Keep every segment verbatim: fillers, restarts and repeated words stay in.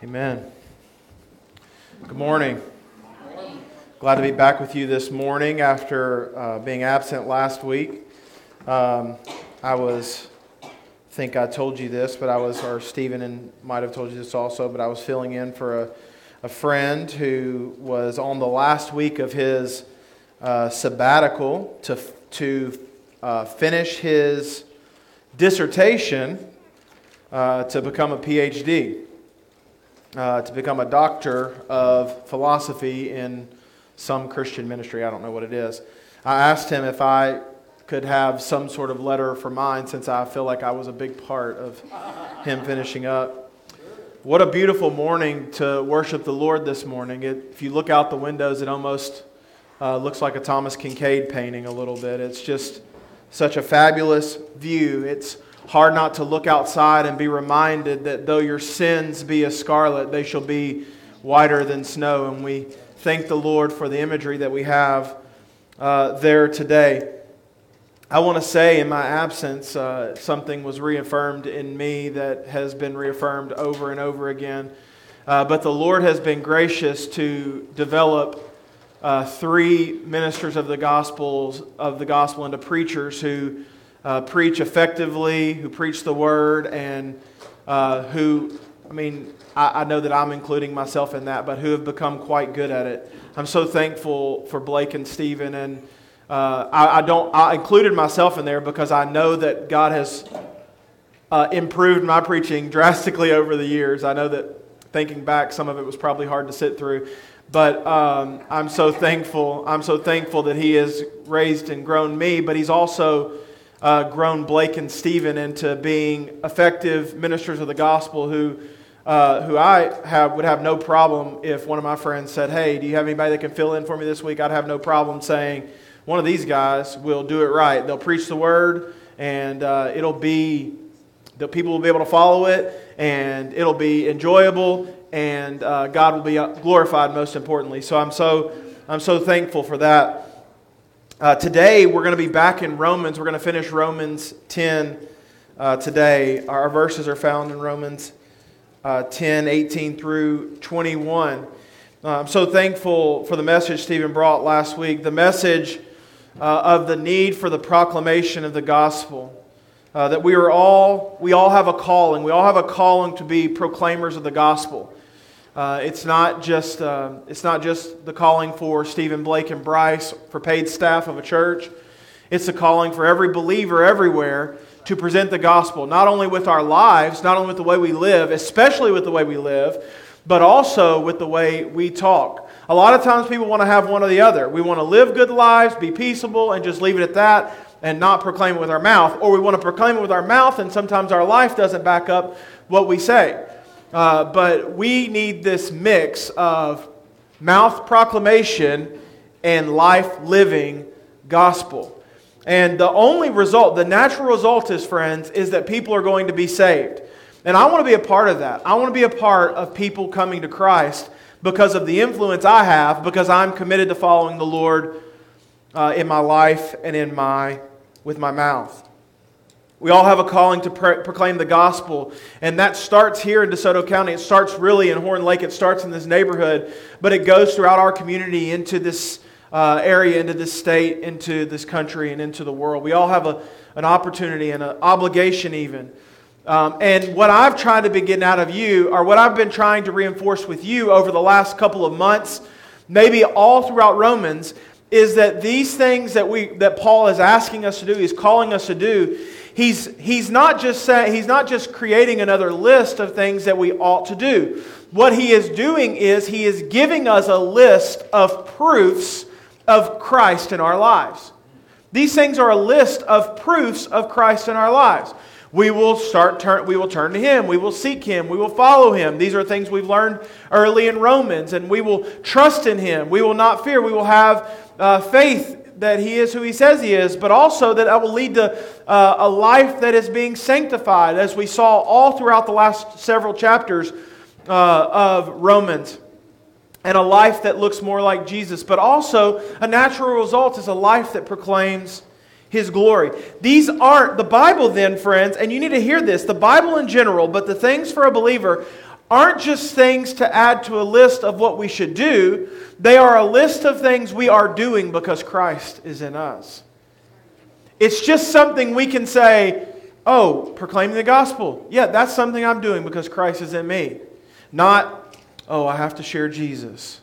Amen. Good morning. Good morning. Glad to be back with you this morning after uh, being absent last week. Um, I was, I think I told you this, but I was, or Stephen and might have told you this also, but I was filling in for a, a friend who was on the last week of his uh, sabbatical to, to uh, finish his dissertation uh, to become a P H D. Uh, to become a doctor of philosophy in some Christian ministry. I don't know what it is. I asked him if I could have some sort of letter for mine since I feel like I was a big part of him finishing up. What a beautiful morning to worship the Lord this morning. It, if you look out the windows, it almost uh, looks like a Thomas Kinkade painting a little bit. It's just such a fabulous view. It's hard not to look outside and be reminded that though your sins be as scarlet, they shall be whiter than snow. And we thank the Lord for the imagery that we have uh, there today. I want to say in my absence, uh, something was reaffirmed in me that has been reaffirmed over and over again. Uh, but the Lord has been gracious to develop uh, three ministers of the Gospels of the Gospel into preachers who Uh, preach effectively, who preach the Word, and uh, who, I mean, I, I know that I'm including myself in that, but who have become quite good at it. I'm so thankful for Blake and Stephen, and uh, I, I don't, I included myself in there because I know that God has uh, improved my preaching drastically over the years. I know that thinking back, some of it was probably hard to sit through. But um, I'm so thankful, I'm so thankful that he has raised and grown me, but he's also Uh, grown Blake and Stephen into being effective ministers of the gospel who uh, who I have would have no problem if one of my friends said, hey, do you have anybody that can fill in for me this week? I'd have no problem saying, one of these guys will do it right. They'll preach the word, and uh, it'll be, the people will be able to follow it, and it'll be enjoyable, and uh, God will be glorified most importantly. So I'm so I'm so thankful for that. Uh, today, we're going to be back in Romans. We're going to finish Romans ten uh, today. Our verses are found in Romans uh, ten, eighteen through twenty-one. Uh, I'm so thankful for the message Stephen brought last week, the message uh, of the need for the proclamation of the gospel, uh, that we are all, we all have a calling. We all have a calling to be proclaimers of the gospel. Uh, it's not just uh, it's not just the calling for Stephen, Blake, and Bryce for paid staff of a church. It's the calling for every believer everywhere to present the gospel, not only with our lives, not only with the way we live, especially with the way we live, but also with the way we talk. A lot of times people want to have one or the other. We want to live good lives, be peaceable, and just leave it at that and not proclaim it with our mouth. Or we want to proclaim it with our mouth, and sometimes our life doesn't back up what we say. Uh, but we need this mix of mouth proclamation and life-living gospel. And the only result, the natural result is, friends, is that people are going to be saved. And I want to be a part of that. I want to be a part of people coming to Christ because of the influence I have, because I'm committed to following the Lord uh, in my life and in my with my mouth. We all have a calling to pro- proclaim the gospel, and that starts here in DeSoto County. It starts really in Horn Lake. It starts in this neighborhood, but it goes throughout our community into this uh, area, into this state, into this country, and into the world. We all have a, an opportunity and an obligation even. Um, and what I've tried to be getting out of you, or what I've been trying to reinforce with you over the last couple of months, maybe all throughout Romans, is that these things that we that Paul is asking us to do, he's calling us to do, He's he's not just saying he's not just creating another list of things that we ought to do. What he is doing is he is giving us a list of proofs of Christ in our lives. These things are a list of proofs of Christ in our lives. We will start turn we will turn to him, we will seek him, we will follow him. These are things we've learned early in Romans, and we will trust in him. We will not fear. We will have uh, faith that he is who he says he is, but also that I will lead to uh, a life that is being sanctified, as we saw all throughout the last several chapters uh, of Romans, and a life that looks more like Jesus, but also a natural result is a life that proclaims his glory. These aren't, the Bible then, friends, and you need to hear this, the Bible in general, but the things for a believer aren't just things to add to a list of what we should do. They are a list of things we are doing because Christ is in us. It's just something we can say, oh, proclaiming the gospel. Yeah, that's something I'm doing because Christ is in me. Not, oh, I have to share Jesus.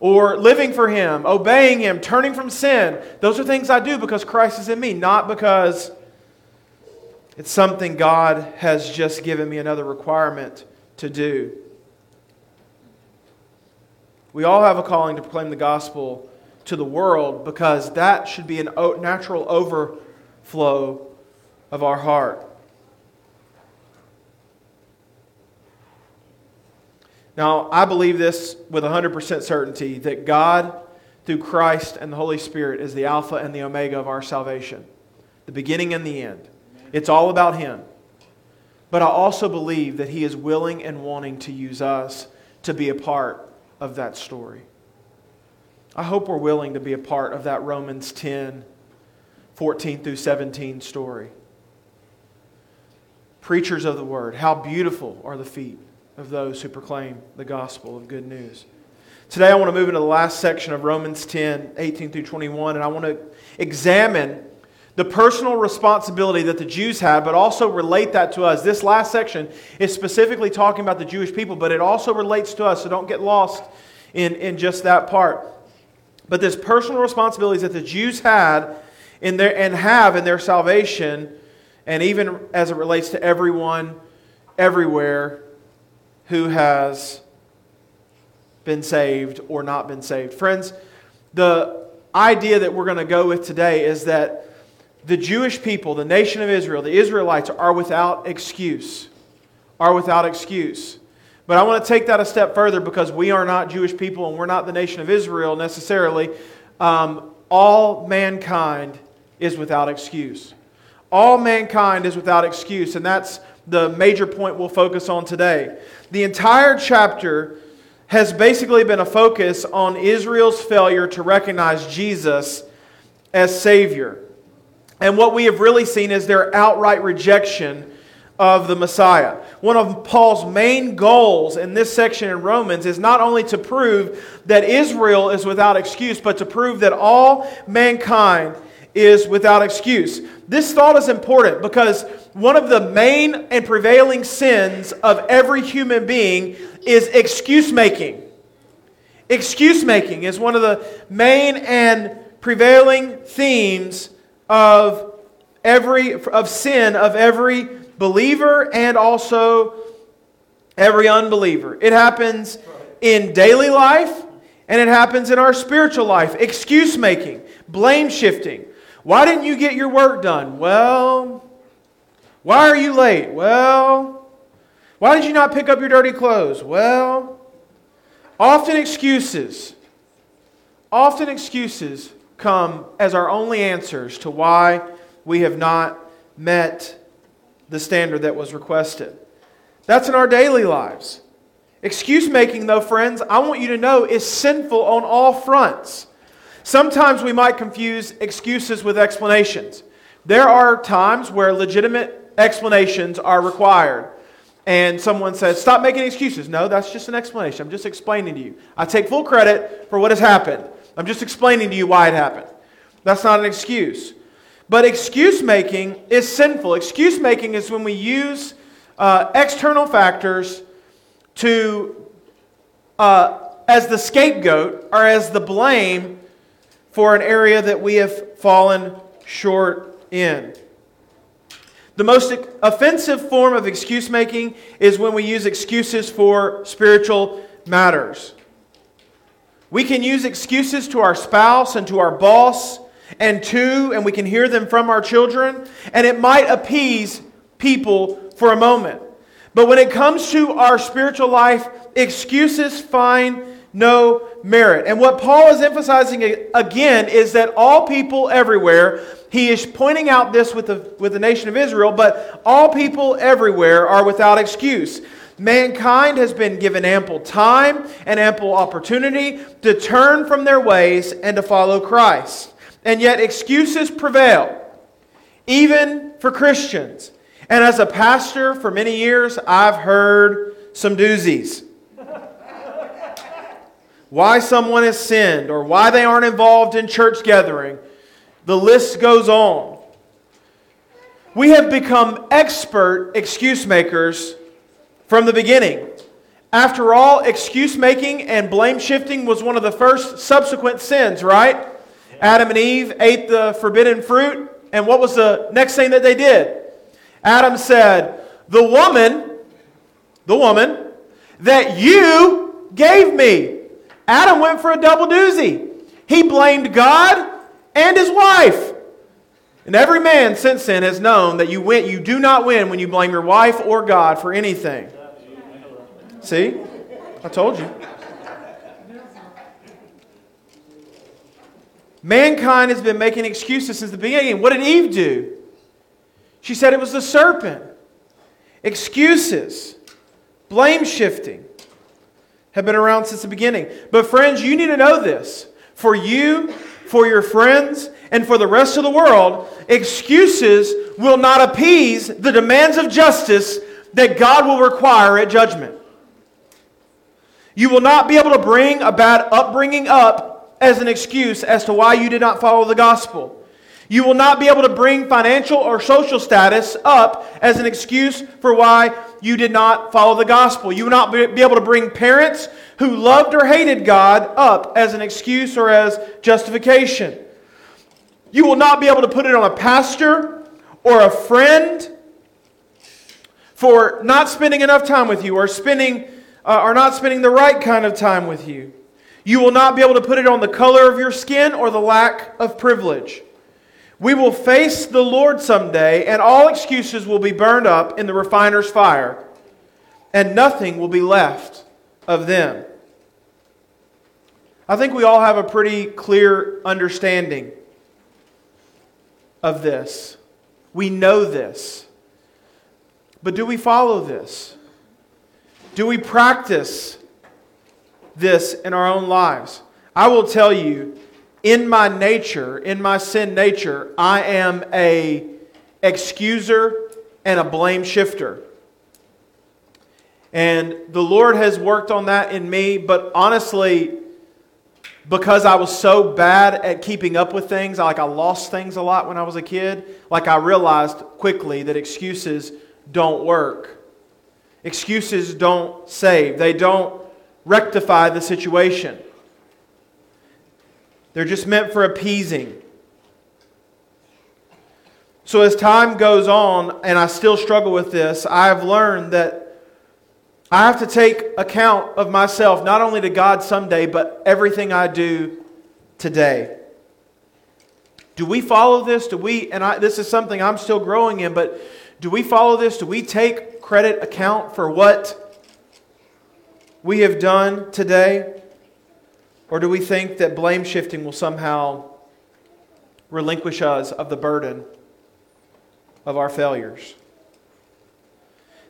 Or living for Him, obeying Him, turning from sin. Those are things I do because Christ is in me, not because it's something God has just given me another requirement to do. We all have a calling to proclaim the gospel to the world because that should be a natural overflow of our heart. Now, I believe this with one hundred percent certainty, that God, through Christ and the Holy Spirit, is the Alpha and the Omega of our salvation, the beginning and the end. It's all about Him. But I also believe that He is willing and wanting to use us to be a part of that story. I hope we're willing to be a part of that Romans ten, fourteen through seventeen story. Preachers of the Word, how beautiful are the feet of those who proclaim the gospel of good news. Today I want to move into the last section of Romans ten, eighteen through twenty-one, and I want to examine the personal responsibility that the Jews had, but also relate that to us. This last section is specifically talking about the Jewish people, but it also relates to us, so don't get lost in, in just that part. But this personal responsibility that the Jews had in their and have in their salvation, and even as it relates to everyone, everywhere, who has been saved or not been saved. Friends, the idea that we're going to go with today is that the Jewish people, the nation of Israel, the Israelites are without excuse. Are without excuse. But I want to take that a step further because we are not Jewish people and we're not the nation of Israel necessarily. Um, all mankind is without excuse. All mankind is without excuse, and that's the major point we'll focus on today. The entire chapter has basically been a focus on Israel's failure to recognize Jesus as Savior. And what we have really seen is their outright rejection of the Messiah. One of Paul's main goals in this section in Romans is not only to prove that Israel is without excuse, but to prove that all mankind is without excuse. This thought is important because one of the main and prevailing sins of every human being is excuse making. Excuse making is one of the main and prevailing themes of every of sin of every believer and also every unbeliever. It happens in daily life and it happens in our spiritual life. Excuse making, blame shifting. Why didn't you get your work done? Well, why are you late? Well, why did you not pick up your dirty clothes? Well, often excuses, often excuses come as our only answers to why we have not met the standard that was requested. That's in our daily lives. Excuse making, though, friends, I want you to know is sinful on all fronts. Sometimes we might confuse excuses with explanations. There are times where legitimate explanations are required. And someone says, stop making excuses. No, that's just an explanation. I'm just explaining to you. I take full credit for what has happened. I'm just explaining to you why it happened. That's not an excuse. But excuse making is sinful. Excuse making is when we use uh, external factors to uh, as the scapegoat or as the blame for an area that we have fallen short in. The most offensive form of excuse making is when we use excuses for spiritual matters. We can use excuses to our spouse and to our boss and to, and we can hear them from our children, and it might appease people for a moment. But when it comes to our spiritual life, excuses find no merit. And what Paul is emphasizing again is that all people everywhere, he is pointing out this with the, with the nation of Israel, but all people everywhere are without excuse. Mankind has been given ample time and ample opportunity to turn from their ways and to follow Christ. And yet excuses prevail, even for Christians. And as a pastor for many years, I've heard some doozies. Why someone has sinned or why they aren't involved in church gathering. The list goes on. We have become expert excuse makers from the beginning. After all, excuse making and blame shifting was one of the first subsequent sins, right? Adam and Eve ate the forbidden fruit. And what was the next thing that they did? Adam said, the woman, the woman that you gave me. Adam went for a double doozy. He blamed God and his wife. And every man since then has known that you win, you do not win when you blame your wife or God for anything. See? I told you. Mankind has been making excuses since the beginning. What did Eve do? She said it was the serpent. Excuses, blame shifting have been around since the beginning. But friends, you need to know this. For you, for your friends, and for the rest of the world, excuses will not appease the demands of justice that God will require at judgment. You will not be able to bring a bad upbringing up as an excuse as to why you did not follow the gospel. You will not be able to bring financial or social status up as an excuse for why you did not follow the gospel. You will not be able to bring parents who loved or hated God up as an excuse or as justification. You will not be able to put it on a pastor or a friend for not spending enough time with you or spending uh, or not spending the right kind of time with you. You will not be able to put it on the color of your skin or the lack of privilege. We will face the Lord someday, and all excuses will be burned up in the refiner's fire, and nothing will be left of them. I think we all have a pretty clear understanding of this. We know this. But do we follow this? Do we practice this in our own lives? I will tell you, in my nature, in my sin nature, I am a excuser and a blame shifter. And the Lord has worked on that in me, but honestly, because I was so bad at keeping up with things, like I lost things a lot when I was a kid, like I realized quickly that excuses don't work. Excuses don't save. They don't rectify the situation. They're just meant for appeasing. So as time goes on, and I still struggle with this, I have learned that I have to take account of myself, not only to God someday, but everything I do today. Do we follow this? Do we, and I, this is something I'm still growing in, but do we follow this? Do we take credit account for what we have done today? Or do we think that blame shifting will somehow relinquish us of the burden of our failures?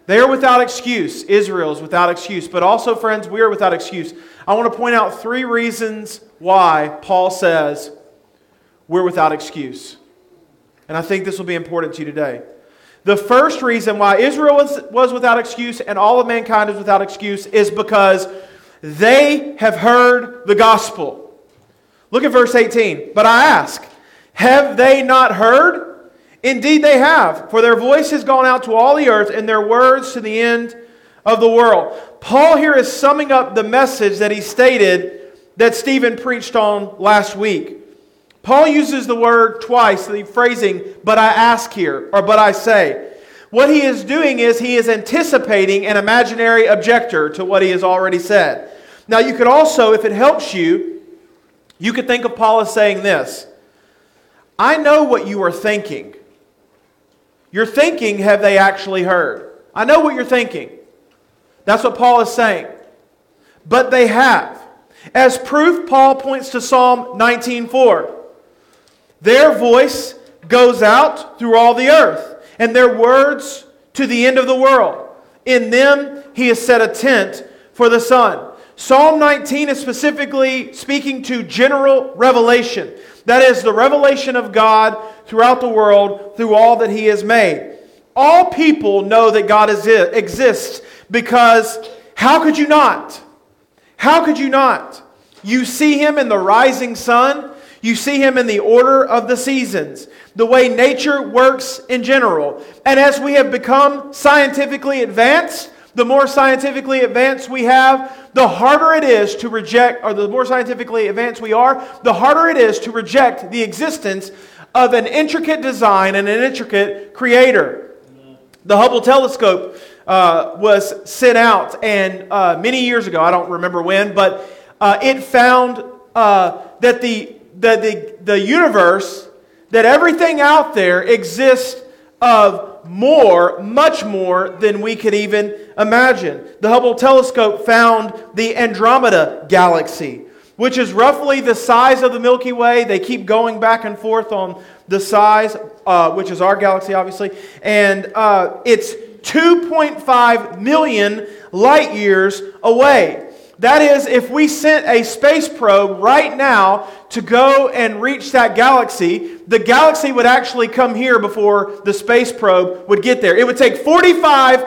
They are without excuse. Israel is without excuse. But also, friends, we are without excuse. I want to point out three reasons why Paul says we're without excuse. And I think this will be important to you today. The first reason why Israel was, was without excuse and all of mankind is without excuse is because they have heard the gospel. Look at verse eighteen. But I ask, have they not heard? Indeed they have, for their voice has gone out to all the earth and their words to the end of the world. Paul here is summing up the message that he stated that Stephen preached on last week. Paul uses the word twice, the phrasing, but I ask here, or but I say. What he is doing is he is anticipating an imaginary objector to what he has already said. Now you could also, if it helps you, you could think of Paul as saying this. I know what you are thinking. You're thinking, have they actually heard? I know what you're thinking. That's what Paul is saying. But they have. As proof, Paul points to Psalm nineteen four. Their voice goes out through all the earth, and their words to the end of the world. In them he has set a tent for the sun. Psalm nineteen is specifically speaking to general revelation. That is the revelation of God throughout the world, through all that he has made. All people know that God is, exists, Because how could you not? How could you not? You see him in the rising sun. You see him in the order of the seasons, the way nature works in general. And as we have become scientifically advanced, the more scientifically advanced we have, the harder it is to reject, or the more scientifically advanced we are, the harder it is to reject the existence of an intricate design and an intricate creator. The Hubble telescope uh, was sent out, and uh, many years ago, I don't remember when, but uh, it found uh, that the The, the, the universe, that everything out there exists of more, much more than we could even imagine. The Hubble telescope found the Andromeda galaxy, which is roughly the size of the Milky Way. They keep going back and forth on the size, uh, which is our galaxy, obviously. And uh, it's two point five million light years away. That is, if we sent a space probe right now to go and reach that galaxy, the galaxy would actually come here before the space probe would get there. It would take forty-five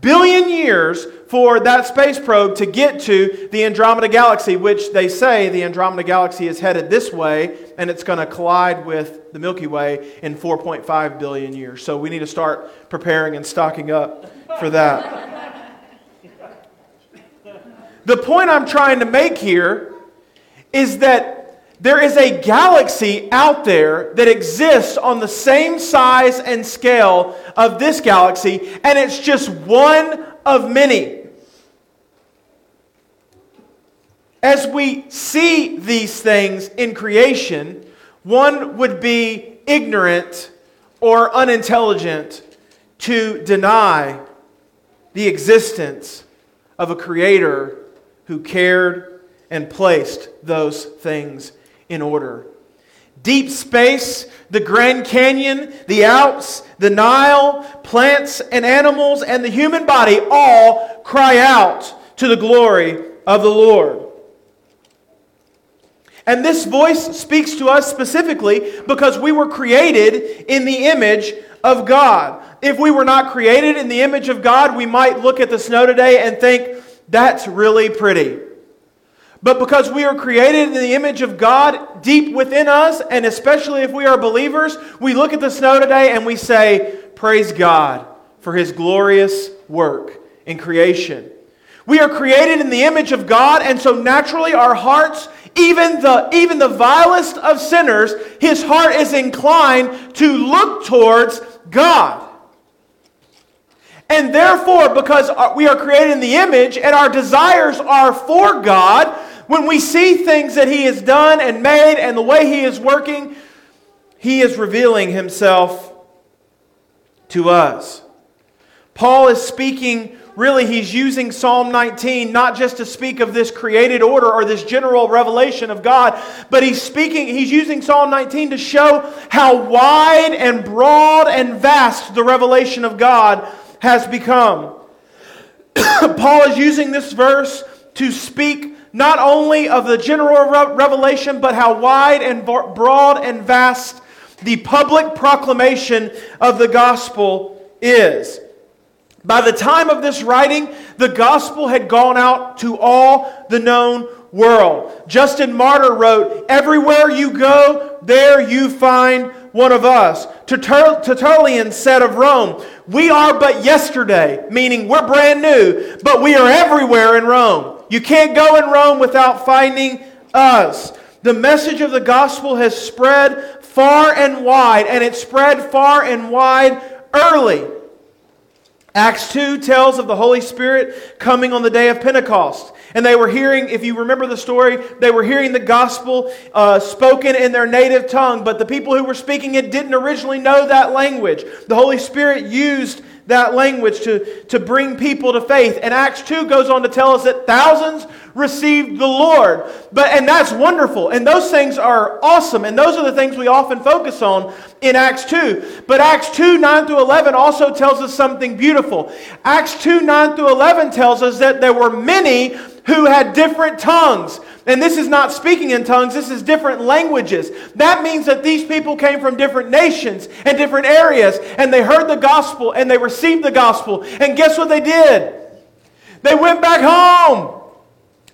billion years for that space probe to get to the Andromeda galaxy, which they say the Andromeda galaxy is headed this way, and it's going to collide with the Milky Way in four point five billion years. So we need to start preparing and stocking up for that. The point I'm trying to make here is that there is a galaxy out there that exists on the same size and scale of this galaxy, and it's just one of many. As we see these things in creation, one would be ignorant or unintelligent to deny the existence of a creator who cared and placed those things in order. Deep space, the Grand Canyon, the Alps, the Nile, plants and animals, and the human body all cry out to the glory of the Lord. And this voice speaks to us specifically because we were created in the image of God. If we were not created in the image of God, we might look at the snow today and think, that's really pretty. But because we are created in the image of God deep within us, and especially if we are believers, we look at the snow today and we say, praise God for His glorious work in creation. We are created in the image of God, and so naturally our hearts, even the, even the vilest of sinners, his heart is inclined to look towards God. And therefore, because we are created in the image and our desires are for God, when we see things that He has done and made and the way He is working, He is revealing Himself to us. Paul is speaking, really he's using Psalm nineteen not just to speak of this created order or this general revelation of God, but he's speaking, he's using Psalm nineteen to show how wide and broad and vast the revelation of God has become. Paul is using this verse to speak not only of the general re- revelation, but how wide and b- broad and vast the public proclamation of the gospel is. By the time of this writing, the gospel had gone out to all the known world. Justin Martyr wrote, "Everywhere you go, there you find one of us." Tertullian said of Rome, "We are but yesterday," meaning we're brand new, but we are everywhere in Rome. You can't go in Rome without finding us. The message of the gospel has spread far and wide, and it spread far and wide early. Acts two tells of the Holy Spirit coming on the day of Pentecost. And they were hearing, if you remember the story, they were hearing the gospel uh, spoken in their native tongue. But the people who were speaking it didn't originally know that language. The Holy Spirit used that language to, to bring people to faith. And Acts two goes on to tell us that thousands received the Lord. But and that's wonderful. And those things are awesome. And those are the things we often focus on in Acts two. But Acts two, nine through eleven also tells us something beautiful. Acts two, nine through eleven tells us that there were many who had different tongues. And this is not speaking in tongues, this is different languages. That means that these people came from different nations and different areas, and they heard the gospel, and they received the gospel. And guess what they did? They went back home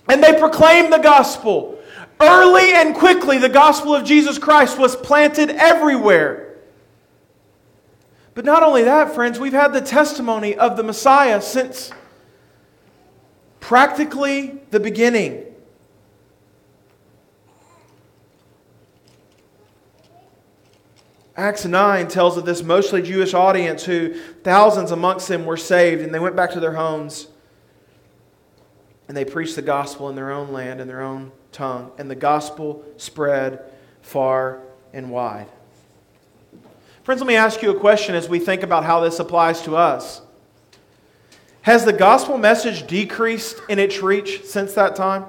and they proclaimed the gospel. Early and quickly, the gospel of Jesus Christ was planted everywhere. But not only that, friends, we've had the testimony of the Messiah since practically the beginning. Acts nine tells of this mostly Jewish audience who thousands amongst them were saved, and they went back to their homes and they preached the gospel in their own land, in their own tongue. And the gospel spread far and wide. Friends, let me ask you a question as we think about how this applies to us. Has the gospel message decreased in its reach since that time?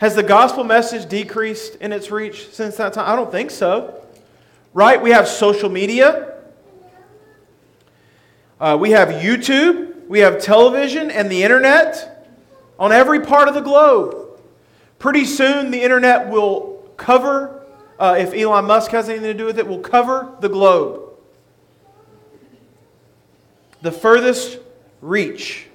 Has the gospel message decreased in its reach since that time? I don't think so. Right? We have social media. Uh, we have YouTube. We have television and the internet on every part of the globe. Pretty soon the internet will cover, uh, if Elon Musk has anything to do with it, will cover the globe. The furthest reach.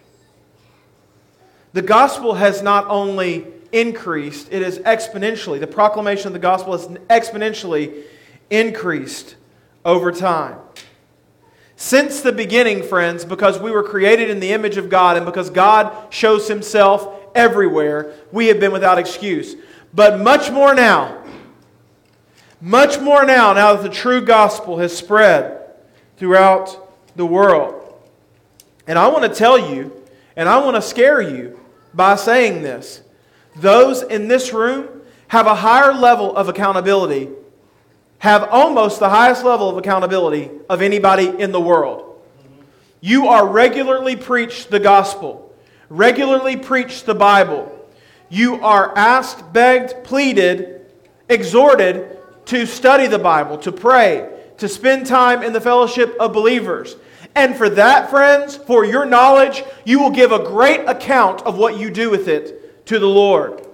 The gospel has not only increased, it is exponentially. The proclamation of the gospel has exponentially increased over time. Since the beginning, friends, because we were created in the image of God and because God shows Himself everywhere, we have been without excuse. But much more now, much more now, now that the true gospel has spread throughout the world. And I want to tell you, and I want to scare you by saying this. Those in this room have a higher level of accountability, have almost the highest level of accountability of anybody in the world. You are regularly preached the gospel, regularly preached the Bible. You are asked, begged, pleaded, exhorted to study the Bible, to pray, to spend time in the fellowship of believers. And for that, friends, for your knowledge, you will give a great account of what you do with it to the Lord.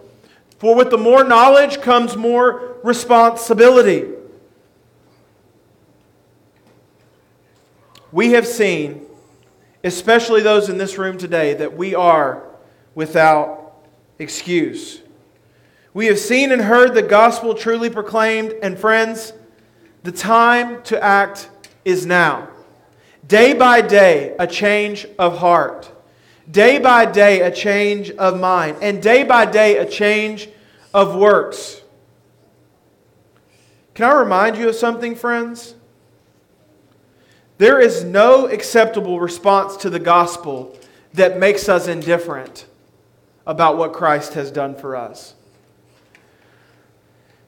For with the more knowledge comes more responsibility. We have seen, especially those in this room today, that we are without excuse. We have seen and heard the gospel truly proclaimed, and friends, the time to act is now. Day by day, a change of heart. Day by day, a change of mind. And day by day, a change of works. Can I remind you of something, friends? There is no acceptable response to the gospel that makes us indifferent about what Christ has done for us.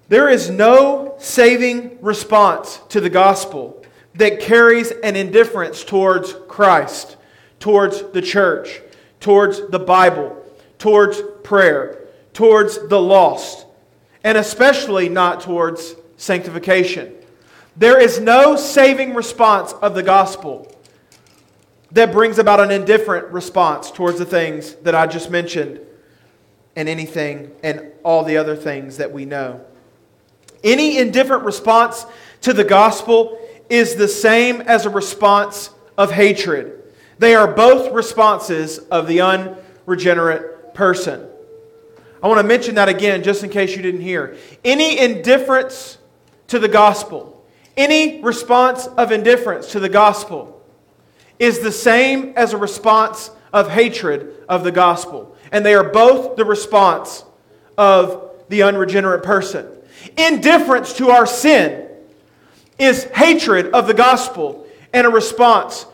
There is no saving response to the gospel that carries an indifference towards Christ, towards the church, towards the Bible, towards prayer, towards the lost, and especially not towards sanctification. There is no saving response of the gospel that brings about an indifferent response towards the things that I just mentioned and anything and all the other things that we know. Any indifferent response to the gospel is the same as a response of hatred. They are both responses of the unregenerate person. I want to mention that again just in case you didn't hear. Any indifference to the gospel, any response of indifference to the gospel is the same as a response of hatred of the gospel. And they are both the response of the unregenerate person. Indifference to our sin is hatred of the gospel and a response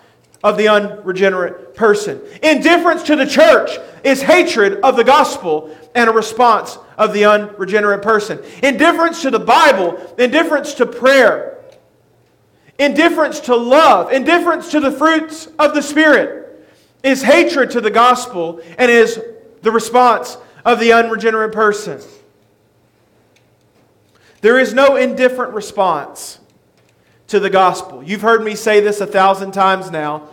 of the unregenerate person. Indifference to the church is hatred of the gospel and a response of the unregenerate person. Indifference to the Bible, indifference to prayer, indifference to love, indifference to the fruits of the Spirit is hatred to the gospel and is the response of the unregenerate person. There is no indifferent response to the gospel. You've heard me say this a thousand times now,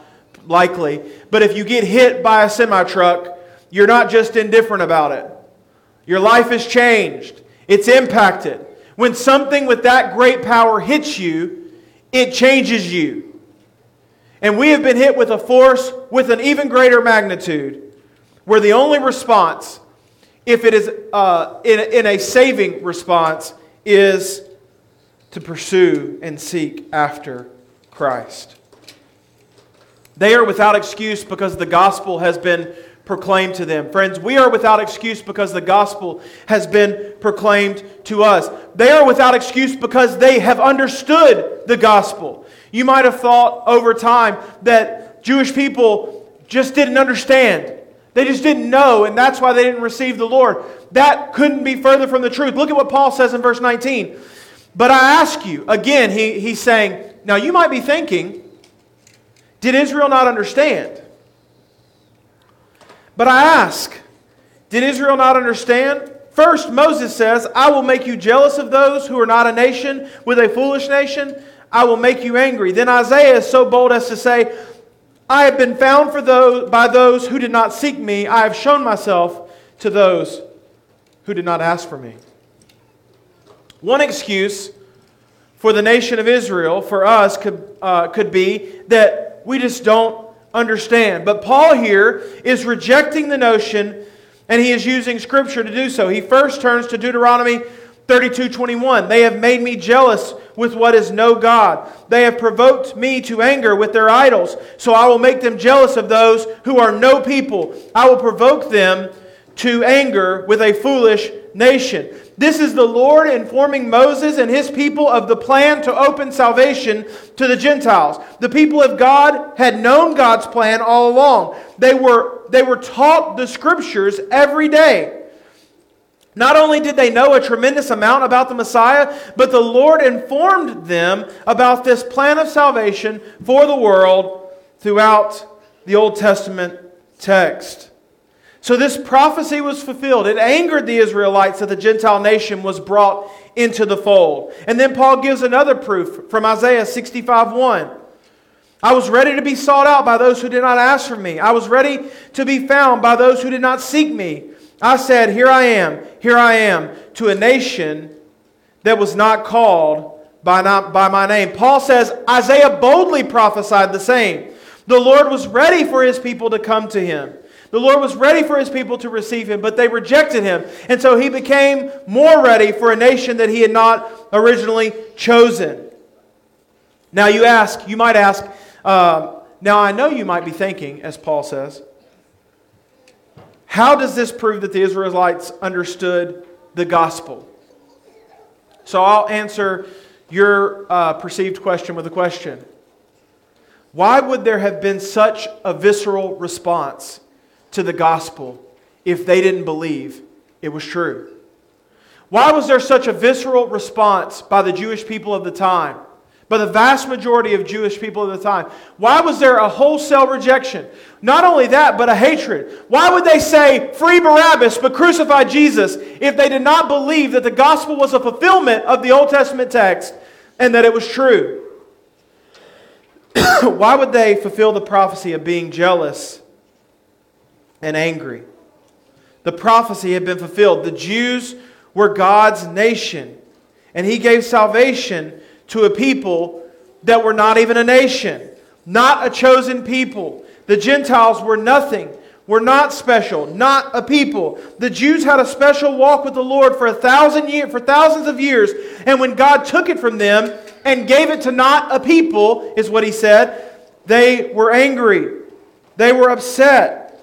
likely. But if you get hit by a semi-truck, you're not just indifferent about it. Your life is changed. It's impacted. When something with that great power hits you, it changes you. And we have been hit with a force with an even greater magnitude, where the only response, if it is uh, in, in a saving response, is to pursue and seek after Christ. They are without excuse because the gospel has been proclaimed to them. Friends, we are without excuse because the gospel has been proclaimed to us. They are without excuse because they have understood the gospel. You might have thought over time that Jewish people just didn't understand. They just didn't know, and that's why they didn't receive the Lord. That couldn't be further from the truth. Look at what Paul says in verse nineteen. But I ask you, again, he, he's saying, now you might be thinking, did Israel not understand? But I ask, did Israel not understand? First, Moses says, I will make you jealous of those who are not a nation with a foolish nation. I will make you angry. Then Isaiah is so bold as to say, I have been found for those by those who did not seek me. I have shown myself to those who did not ask for me. One excuse for the nation of Israel, for us, could, uh, could be that we just don't understand. But Paul here is rejecting the notion, and he is using Scripture to do so. He first turns to Deuteronomy thirty-two twenty-one. They have made me jealous with what is no God. They have provoked me to anger with their idols. So I will make them jealous of those who are no people. I will provoke them to anger with a foolish nation. This is the Lord informing Moses and his people of the plan to open salvation to the Gentiles. The people of God had known God's plan all along. They were, they were taught the Scriptures every day. Not only did they know a tremendous amount about the Messiah, but the Lord informed them about this plan of salvation for the world throughout the Old Testament text. So this prophecy was fulfilled. It angered the Israelites that the Gentile nation was brought into the fold. And then Paul gives another proof from Isaiah sixty-five one. I was ready to be sought out by those who did not ask for me. I was ready to be found by those who did not seek me. I said, here I am, here I am, to a nation that was not called by, not, by my name. Paul says Isaiah boldly prophesied the same. The Lord was ready for His people to come to Him. The Lord was ready for His people to receive Him, but they rejected Him. And so He became more ready for a nation that He had not originally chosen. Now you ask, you might ask, uh, now I know you might be thinking, as Paul says, how does this prove that the Israelites understood the gospel? So I'll answer your uh, perceived question with a question. Why would there have been such a visceral response to the gospel if they didn't believe it was true? Why was there such a visceral response by the Jewish people of the time, by the vast majority of Jewish people of the time? Why was there a wholesale rejection? Not only that, but a hatred. Why would they say, free Barabbas, but crucify Jesus, if they did not believe that the gospel was a fulfillment of the Old Testament text and that it was true? Why would they fulfill the prophecy of being jealous and angry? The prophecy had been fulfilled. The Jews were God's nation, and He gave salvation to a people that were not even a nation, not a chosen people. The Gentiles were nothing, were not special, not a people. The Jews had a special walk with the Lord for a thousand years, for thousands of years, and when God took it from them and gave it to not a people, is what He said, they were angry. They were upset.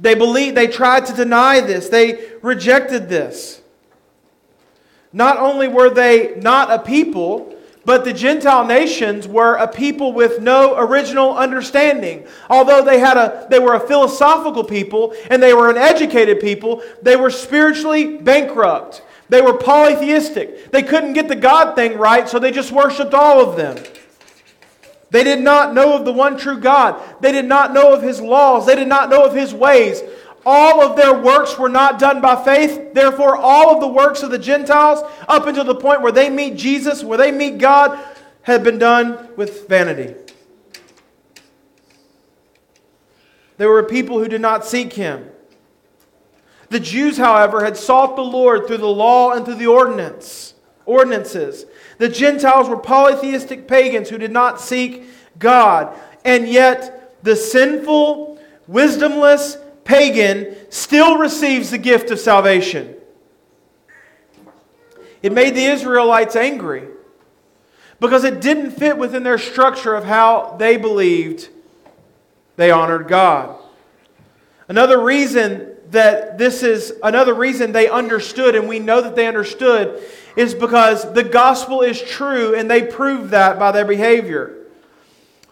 They believed, they tried to deny this. They rejected this. Not only were they not a people, but the Gentile nations were a people with no original understanding. Although they had a, they were a philosophical people and they were an educated people, they were spiritually bankrupt. They were polytheistic. They couldn't get the God thing right, so they just worshipped all of them. They did not know of the one true God. They did not know of His laws. They did not know of His ways. All of their works were not done by faith. Therefore, all of the works of the Gentiles, up until the point where they meet Jesus, where they meet God, had been done with vanity. They were a people who did not seek Him. The Jews, however, had sought the Lord through the law and through the ordinance, ordinances. The Gentiles were polytheistic pagans who did not seek God. And yet, the sinful, wisdomless pagan still receives the gift of salvation. It made the Israelites angry because it didn't fit within their structure of how they believed they honored God. Another reason that this is another reason they understood, and we know that they understood, is because the gospel is true, and they prove that by their behavior.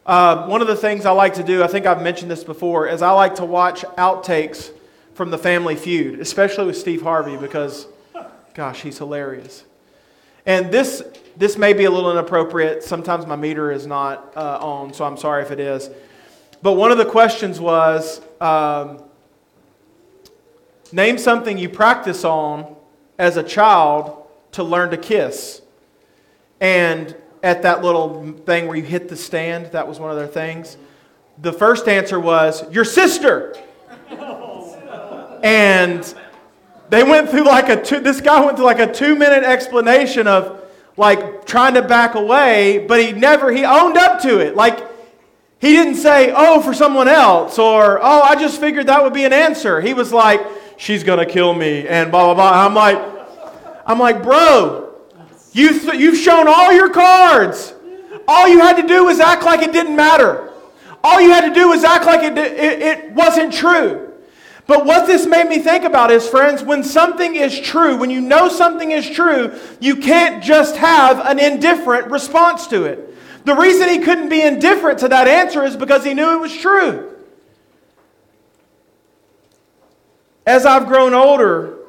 Uh, one of the things I like to do, I think I've mentioned this before, is I like to watch outtakes from the Family Feud, especially with Steve Harvey, because, gosh, he's hilarious. And this this may be a little inappropriate. Sometimes my meter is not uh, on, so I'm sorry if it is. But one of the questions was, um, name something you practice on as a child to learn to kiss. And at that little thing where you hit the stand, that was one of their things. The first answer was, your sister. And they went through like a, two, this guy went through like a two minute explanation of like trying to back away, but he never, he owned up to it. Like he didn't say, oh, for someone else, or, oh, I just figured that would be an answer. He was like, she's going to kill me and blah, blah, blah. I'm like, I'm like, bro, You th- you've shown all your cards. All you had to do was act like it didn't matter. All you had to do was act like it, di- it, it wasn't true. But what this made me think about is, friends, when something is true, when you know something is true, you can't just have an indifferent response to it. The reason he couldn't be indifferent to that answer is because he knew it was true. As I've grown older,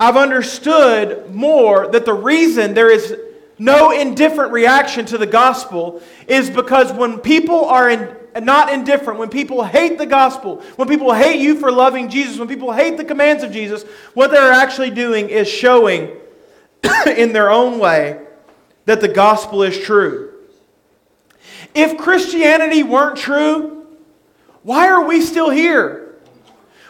I've understood more that the reason there is no indifferent reaction to the gospel is because when people are in, not indifferent, when people hate the gospel, when people hate you for loving Jesus, when people hate the commands of Jesus, what they're actually doing is showing in their own way that the gospel is true. If Christianity weren't true, why are we still here?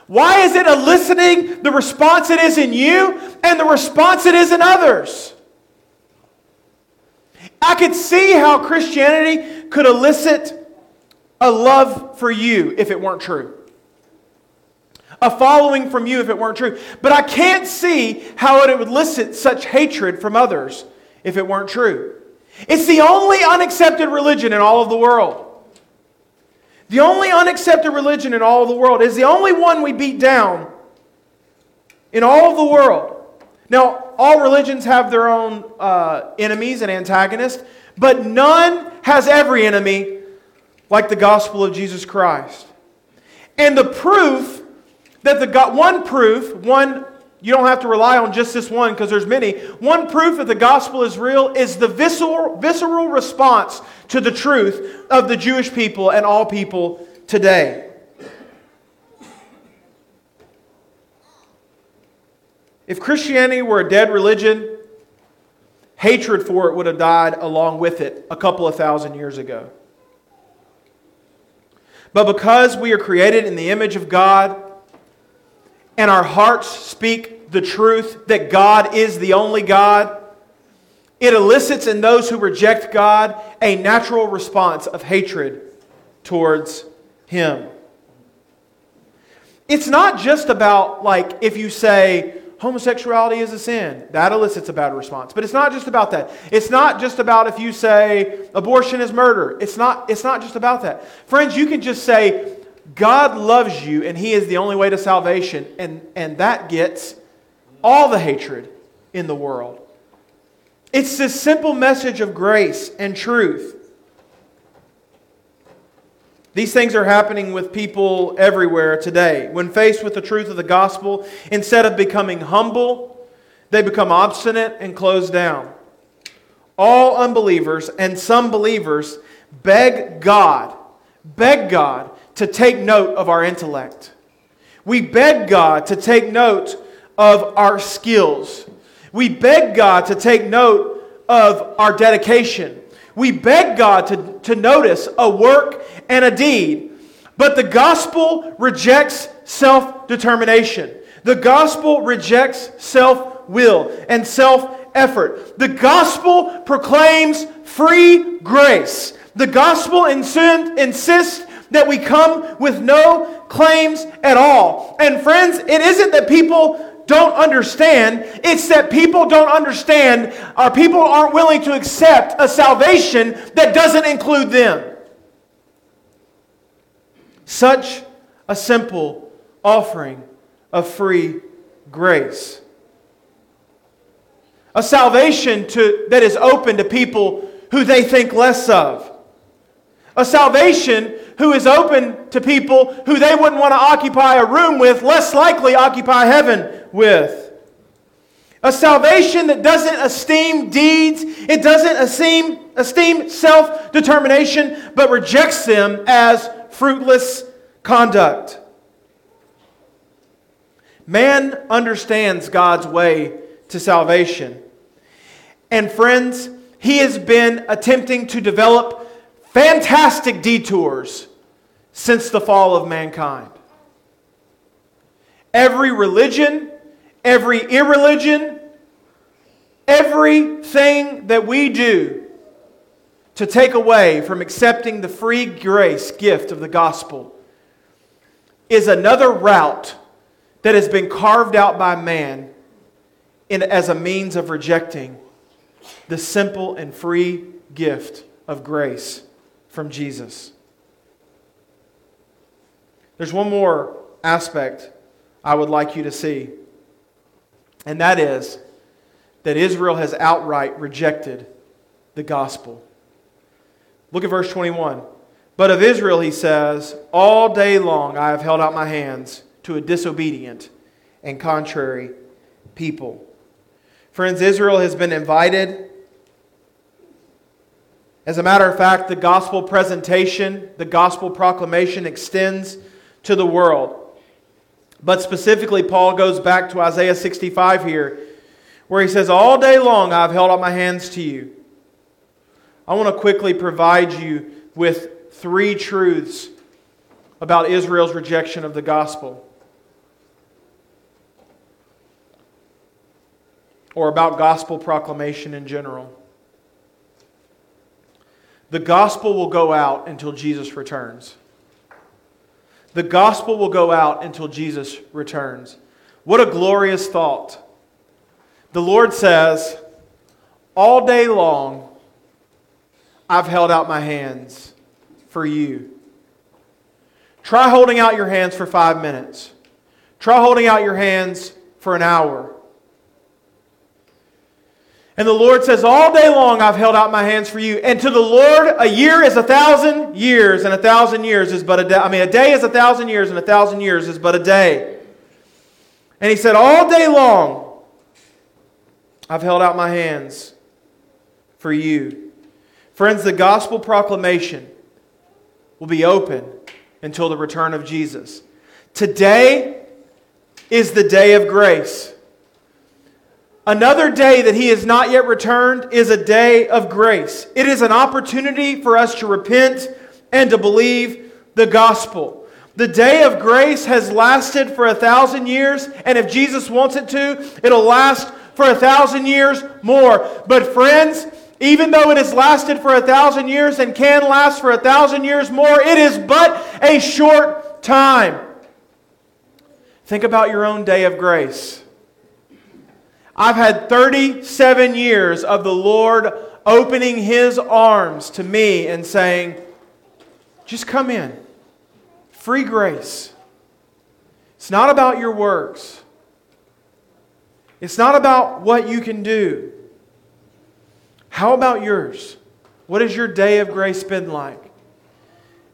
Why is it eliciting the response it is in you and the response it is in others? I could see how Christianity could elicit a love for you if it weren't true. A following from you if it weren't true. But I can't see how it would elicit such hatred from others if it weren't true. It's the only unaccepted religion in all of the world. The only unaccepted religion in all of the world is the only one we beat down in all of the world. Now, all religions have their own uh, enemies and antagonists, but none has every enemy like the gospel of Jesus Christ. And the proof that the go- one proof, one you don't have to rely on just this one because there's many. One proof that the gospel is real is the visceral, visceral response to the truth of the Jewish people and all people today. If Christianity were a dead religion, hatred for it would have died along with it a couple of thousand years ago. But because we are created in the image of God, and our hearts speak the truth that God is the only God, it elicits in those who reject God a natural response of hatred towards Him. It's not just about, like, if you say homosexuality is a sin, that elicits a bad response. But it's not just about that. It's not just about if you say abortion is murder. It's not, it's not just about that. Friends, you can just say, God loves you and He is the only way to salvation. And, and that gets all the hatred in the world. It's this simple message of grace and truth. These things are happening with people everywhere today. When faced with the truth of the gospel, instead of becoming humble, they become obstinate and closed down. All unbelievers and some believers beg God, beg God, to take note of our intellect. We beg God to take note of our skills. We beg God to take note of our dedication. We beg God to, to notice a work and a deed. But the gospel rejects self-determination. The gospel rejects self-will and self-effort. The gospel proclaims free grace. The gospel insists that we come with no claims at all. And friends, it isn't that people don't understand. It's that people don't understand, or people aren't willing to accept a salvation that doesn't include them. Such a simple offering of free grace. A salvation to that is open to people who they think less of. A salvation who is open to people who they wouldn't want to occupy a room with, less likely occupy heaven with. A salvation that doesn't esteem deeds, it doesn't esteem, esteem self-determination, but rejects them as fruitless conduct. Man understands God's way to salvation. And friends, he has been attempting to develop fantastic detours since the fall of mankind. Every religion, every irreligion, everything that we do to take away from accepting the free grace gift of the gospel is another route that has been carved out by man in, as a means of rejecting the simple and free gift of grace from Jesus. There's one more aspect I would like you to see, and that is that Israel has outright rejected the gospel. Look at verse twenty-one. But of Israel, he says, all day long I have held out my hands to a disobedient and contrary people. Friends, Israel has been invited. As a matter of fact, the gospel presentation, the gospel proclamation extends to the world. But specifically, Paul goes back to Isaiah sixty-five here, where he says, all day long I've held out my hands to you. I want to quickly provide you with three truths about Israel's rejection of the gospel, or about gospel proclamation in general. The gospel will go out until Jesus returns. The gospel will go out until Jesus returns. What a glorious thought. The Lord says, all day long, I've held out my hands for you. Try holding out your hands for five minutes. Try holding out your hands for an hour. And the Lord says, all day long I've held out my hands for you. And to the Lord, a year is a thousand years, and a thousand years is but a day. I mean, a day is a thousand years, and a thousand years is but a day. And he said, all day long I've held out my hands for you. Friends, the gospel proclamation will be open until the return of Jesus. Today is the day of grace. Another day that he has not yet returned is a day of grace. It is an opportunity for us to repent and to believe the gospel. The day of grace has lasted for a thousand years, and if Jesus wants it to, it'll last for a thousand years more. But friends, even though it has lasted for a thousand years and can last for a thousand years more, it is but a short time. Think about your own day of grace. I've had thirty-seven years of the Lord opening His arms to me and saying, just come in. Free grace. It's not about your works. It's not about what you can do. How about yours? What has your day of grace been like?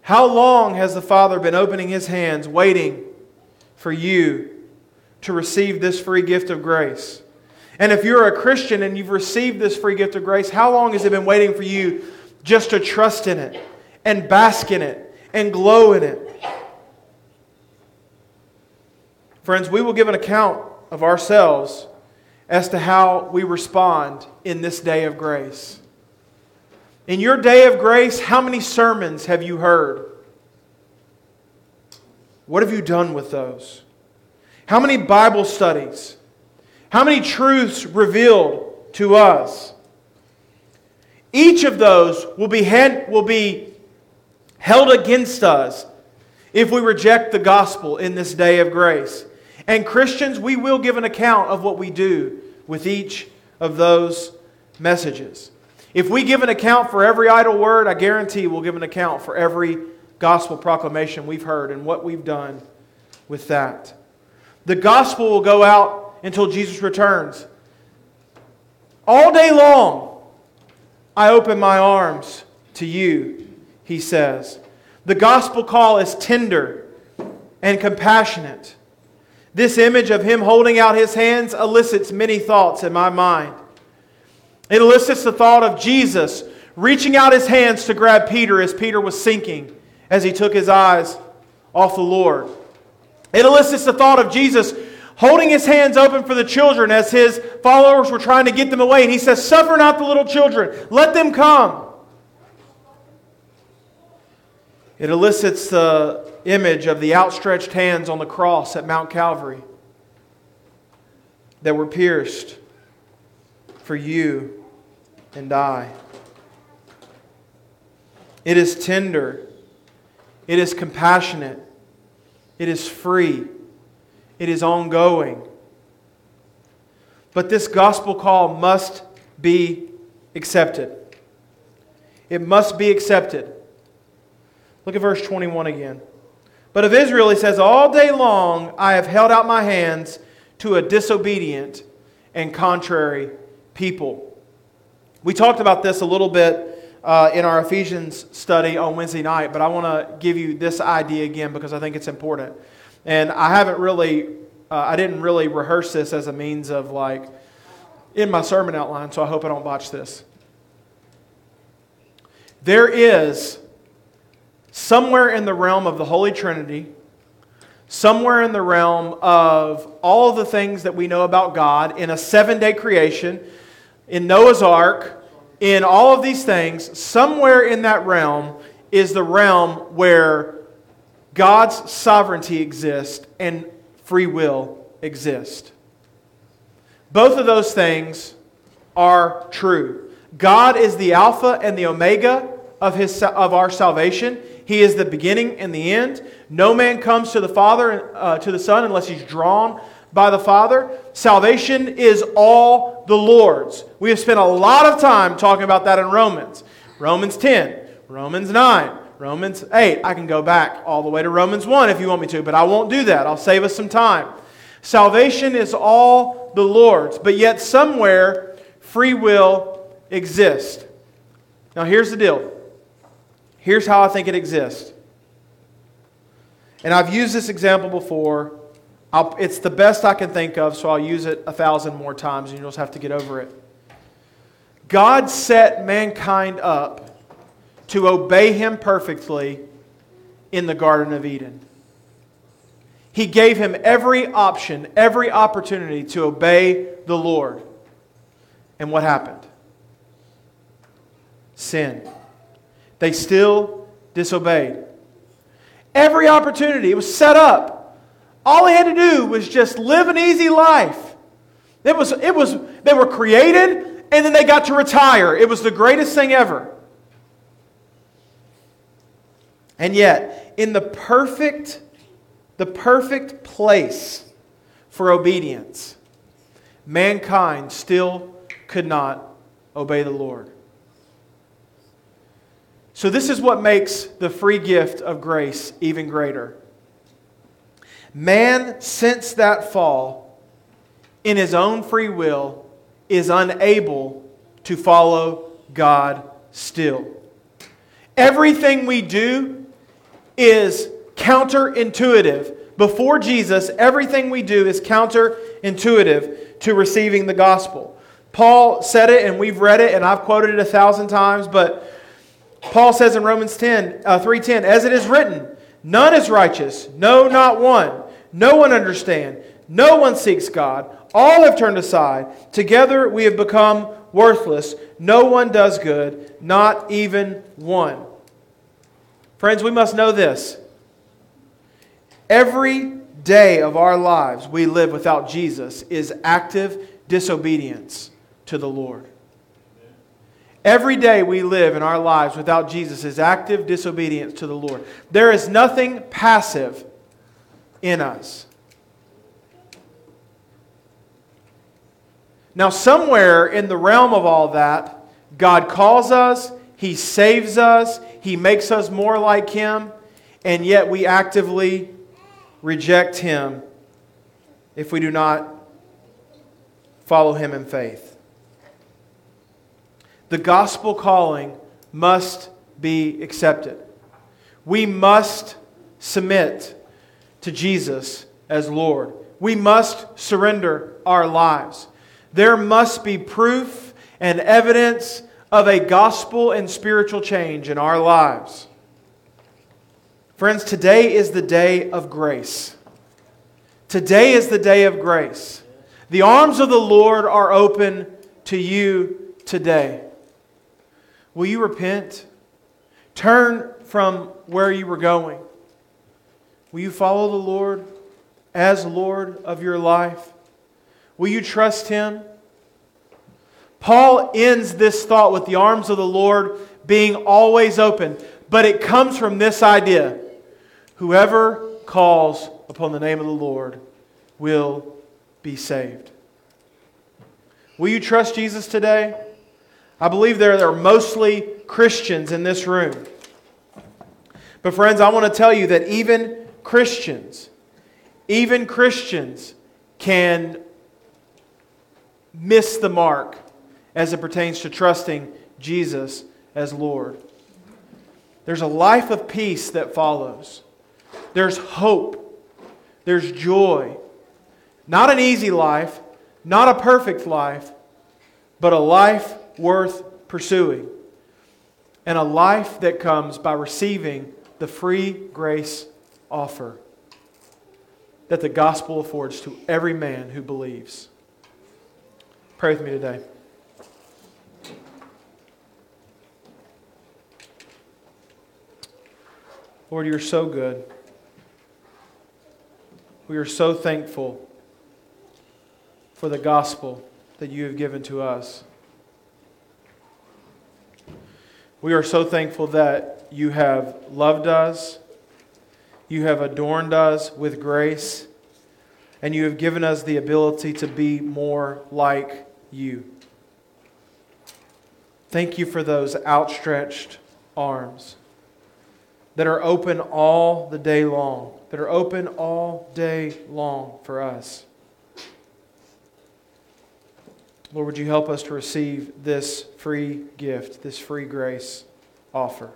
How long has the Father been opening His hands, waiting for you to receive this free gift of grace? And if you're a Christian and you've received this free gift of grace, how long has it been waiting for you just to trust in it and bask in it and glow in it? Friends, we will give an account of ourselves as to how we respond in this day of grace. In your day of grace, how many sermons have you heard? What have you done with those? How many Bible studies? How many truths revealed to us? Each of those will be hand, will be held against us if we reject the gospel in this day of grace. And Christians, we will give an account of what we do with each of those messages. If we give an account for every idle word, I guarantee we'll give an account for every gospel proclamation we've heard and what we've done with that. The gospel will go out until Jesus returns. All day long, I open my arms to you, he says. The gospel call is tender and compassionate. This image of him holding out his hands elicits many thoughts in my mind. It elicits the thought of Jesus reaching out his hands to grab Peter as Peter was sinking, as he took his eyes off the Lord. It elicits the thought of Jesus holding his hands open for the children as his followers were trying to get them away. And he says, "Suffer not the little children, let them come." It elicits the image of the outstretched hands on the cross at Mount Calvary that were pierced for you and I. It is tender. It is compassionate. It is free. It is ongoing. But this gospel call must be accepted. It must be accepted. Look at verse twenty-one again. But of Israel, he says, "All day long I have held out my hands to a disobedient and contrary people." We talked about this a little bit uh, in our Ephesians study on Wednesday night, but I want to give you this idea again because I think it's important. And I haven't really, uh, I didn't really rehearse this as a means of like in my sermon outline, so I hope I don't botch this. There is somewhere in the realm of the Holy Trinity, somewhere in the realm of all of the things that we know about God, in a seven-day creation, in Noah's Ark, in all of these things, somewhere in that realm is the realm where God's sovereignty exists and free will exists. Both of those things are true. God is the Alpha and the Omega of his of our salvation. He is the beginning and the end. No man comes to the Father, uh, to the Son, unless he's drawn by the Father. Salvation is all the Lord's. We have spent a lot of time talking about that in Romans. Romans ten, Romans nine, Romans eight. I can go back all the way to Romans one if you want me to, but I won't do that. I'll save us some time. Salvation is all the Lord's, but yet somewhere free will exists. Now here's the deal. Here's how I think it exists. And I've used this example before. I'll, it's the best I can think of, so I'll use it a thousand more times, and you'll just have to get over it. God set mankind up to obey Him perfectly in the Garden of Eden. He gave him every option, every opportunity to obey the Lord. And what happened? Sin. They still disobeyed. Every opportunity, it was set up. All they had to do was just live an easy life. It was, it was, they were created, and then they got to retire. It was the greatest thing ever. And yet, in the perfect, the perfect place for obedience, mankind still could not obey the Lord. So this is what makes the free gift of grace even greater. Man, since that fall, in his own free will, is unable to follow God still. Everything we do is counterintuitive. Before Jesus, everything we do is counterintuitive to receiving the gospel. Paul said it, and we've read it, and I've quoted it a thousand times, but Paul says in Romans ten, uh, three ten, "As it is written, none is righteous, no, not one. No one understands, no one seeks God. All have turned aside. Together we have become worthless. No one does good, not even one." Friends, we must know this. Every day of our lives we live without Jesus is active disobedience to the Lord. Every day we live in our lives without Jesus is active disobedience to the Lord. There is nothing passive in us. Now, somewhere in the realm of all that, God calls us, He saves us, He makes us more like Him, and yet we actively reject Him if we do not follow Him in faith. The gospel calling must be accepted. We must submit to Jesus as Lord. We must surrender our lives. There must be proof and evidence of a gospel and spiritual change in our lives. Friends, today is the day of grace. Today is the day of grace. The arms of the Lord are open to you today. Will you repent? Turn from where you were going. Will you follow the Lord as Lord of your life? Will you trust Him? Paul ends this thought with the arms of the Lord being always open. But it comes from this idea. Whoever calls upon the name of the Lord will be saved. Will you trust Jesus today? I believe there are mostly Christians in this room. But friends, I want to tell you that even Christians, even Christians can miss the mark as it pertains to trusting Jesus as Lord. There's a life of peace that follows. There's hope. There's joy. Not an easy life, not a perfect life, but a life worth pursuing. And a life that comes by receiving the free grace offer that the gospel affords to every man who believes. Pray with me today. Lord, You're so good. We are so thankful for the gospel that You have given to us. We are so thankful that You have loved us, You have adorned us with grace, and You have given us the ability to be more like You. Thank You for those outstretched arms that are open all the day long, that are open all day long for us. Lord, would You help us to receive this free gift, this free grace offer.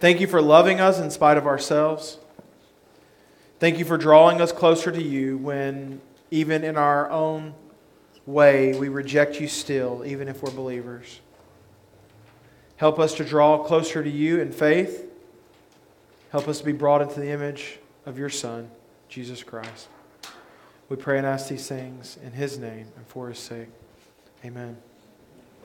Thank You for loving us in spite of ourselves. Thank You for drawing us closer to You when, even in our own way, we reject You still, even if we're believers. Help us to draw closer to You in faith. Help us to be brought into the image of Your Son, Jesus Christ. We pray and ask these things in His name and for His sake. Amen.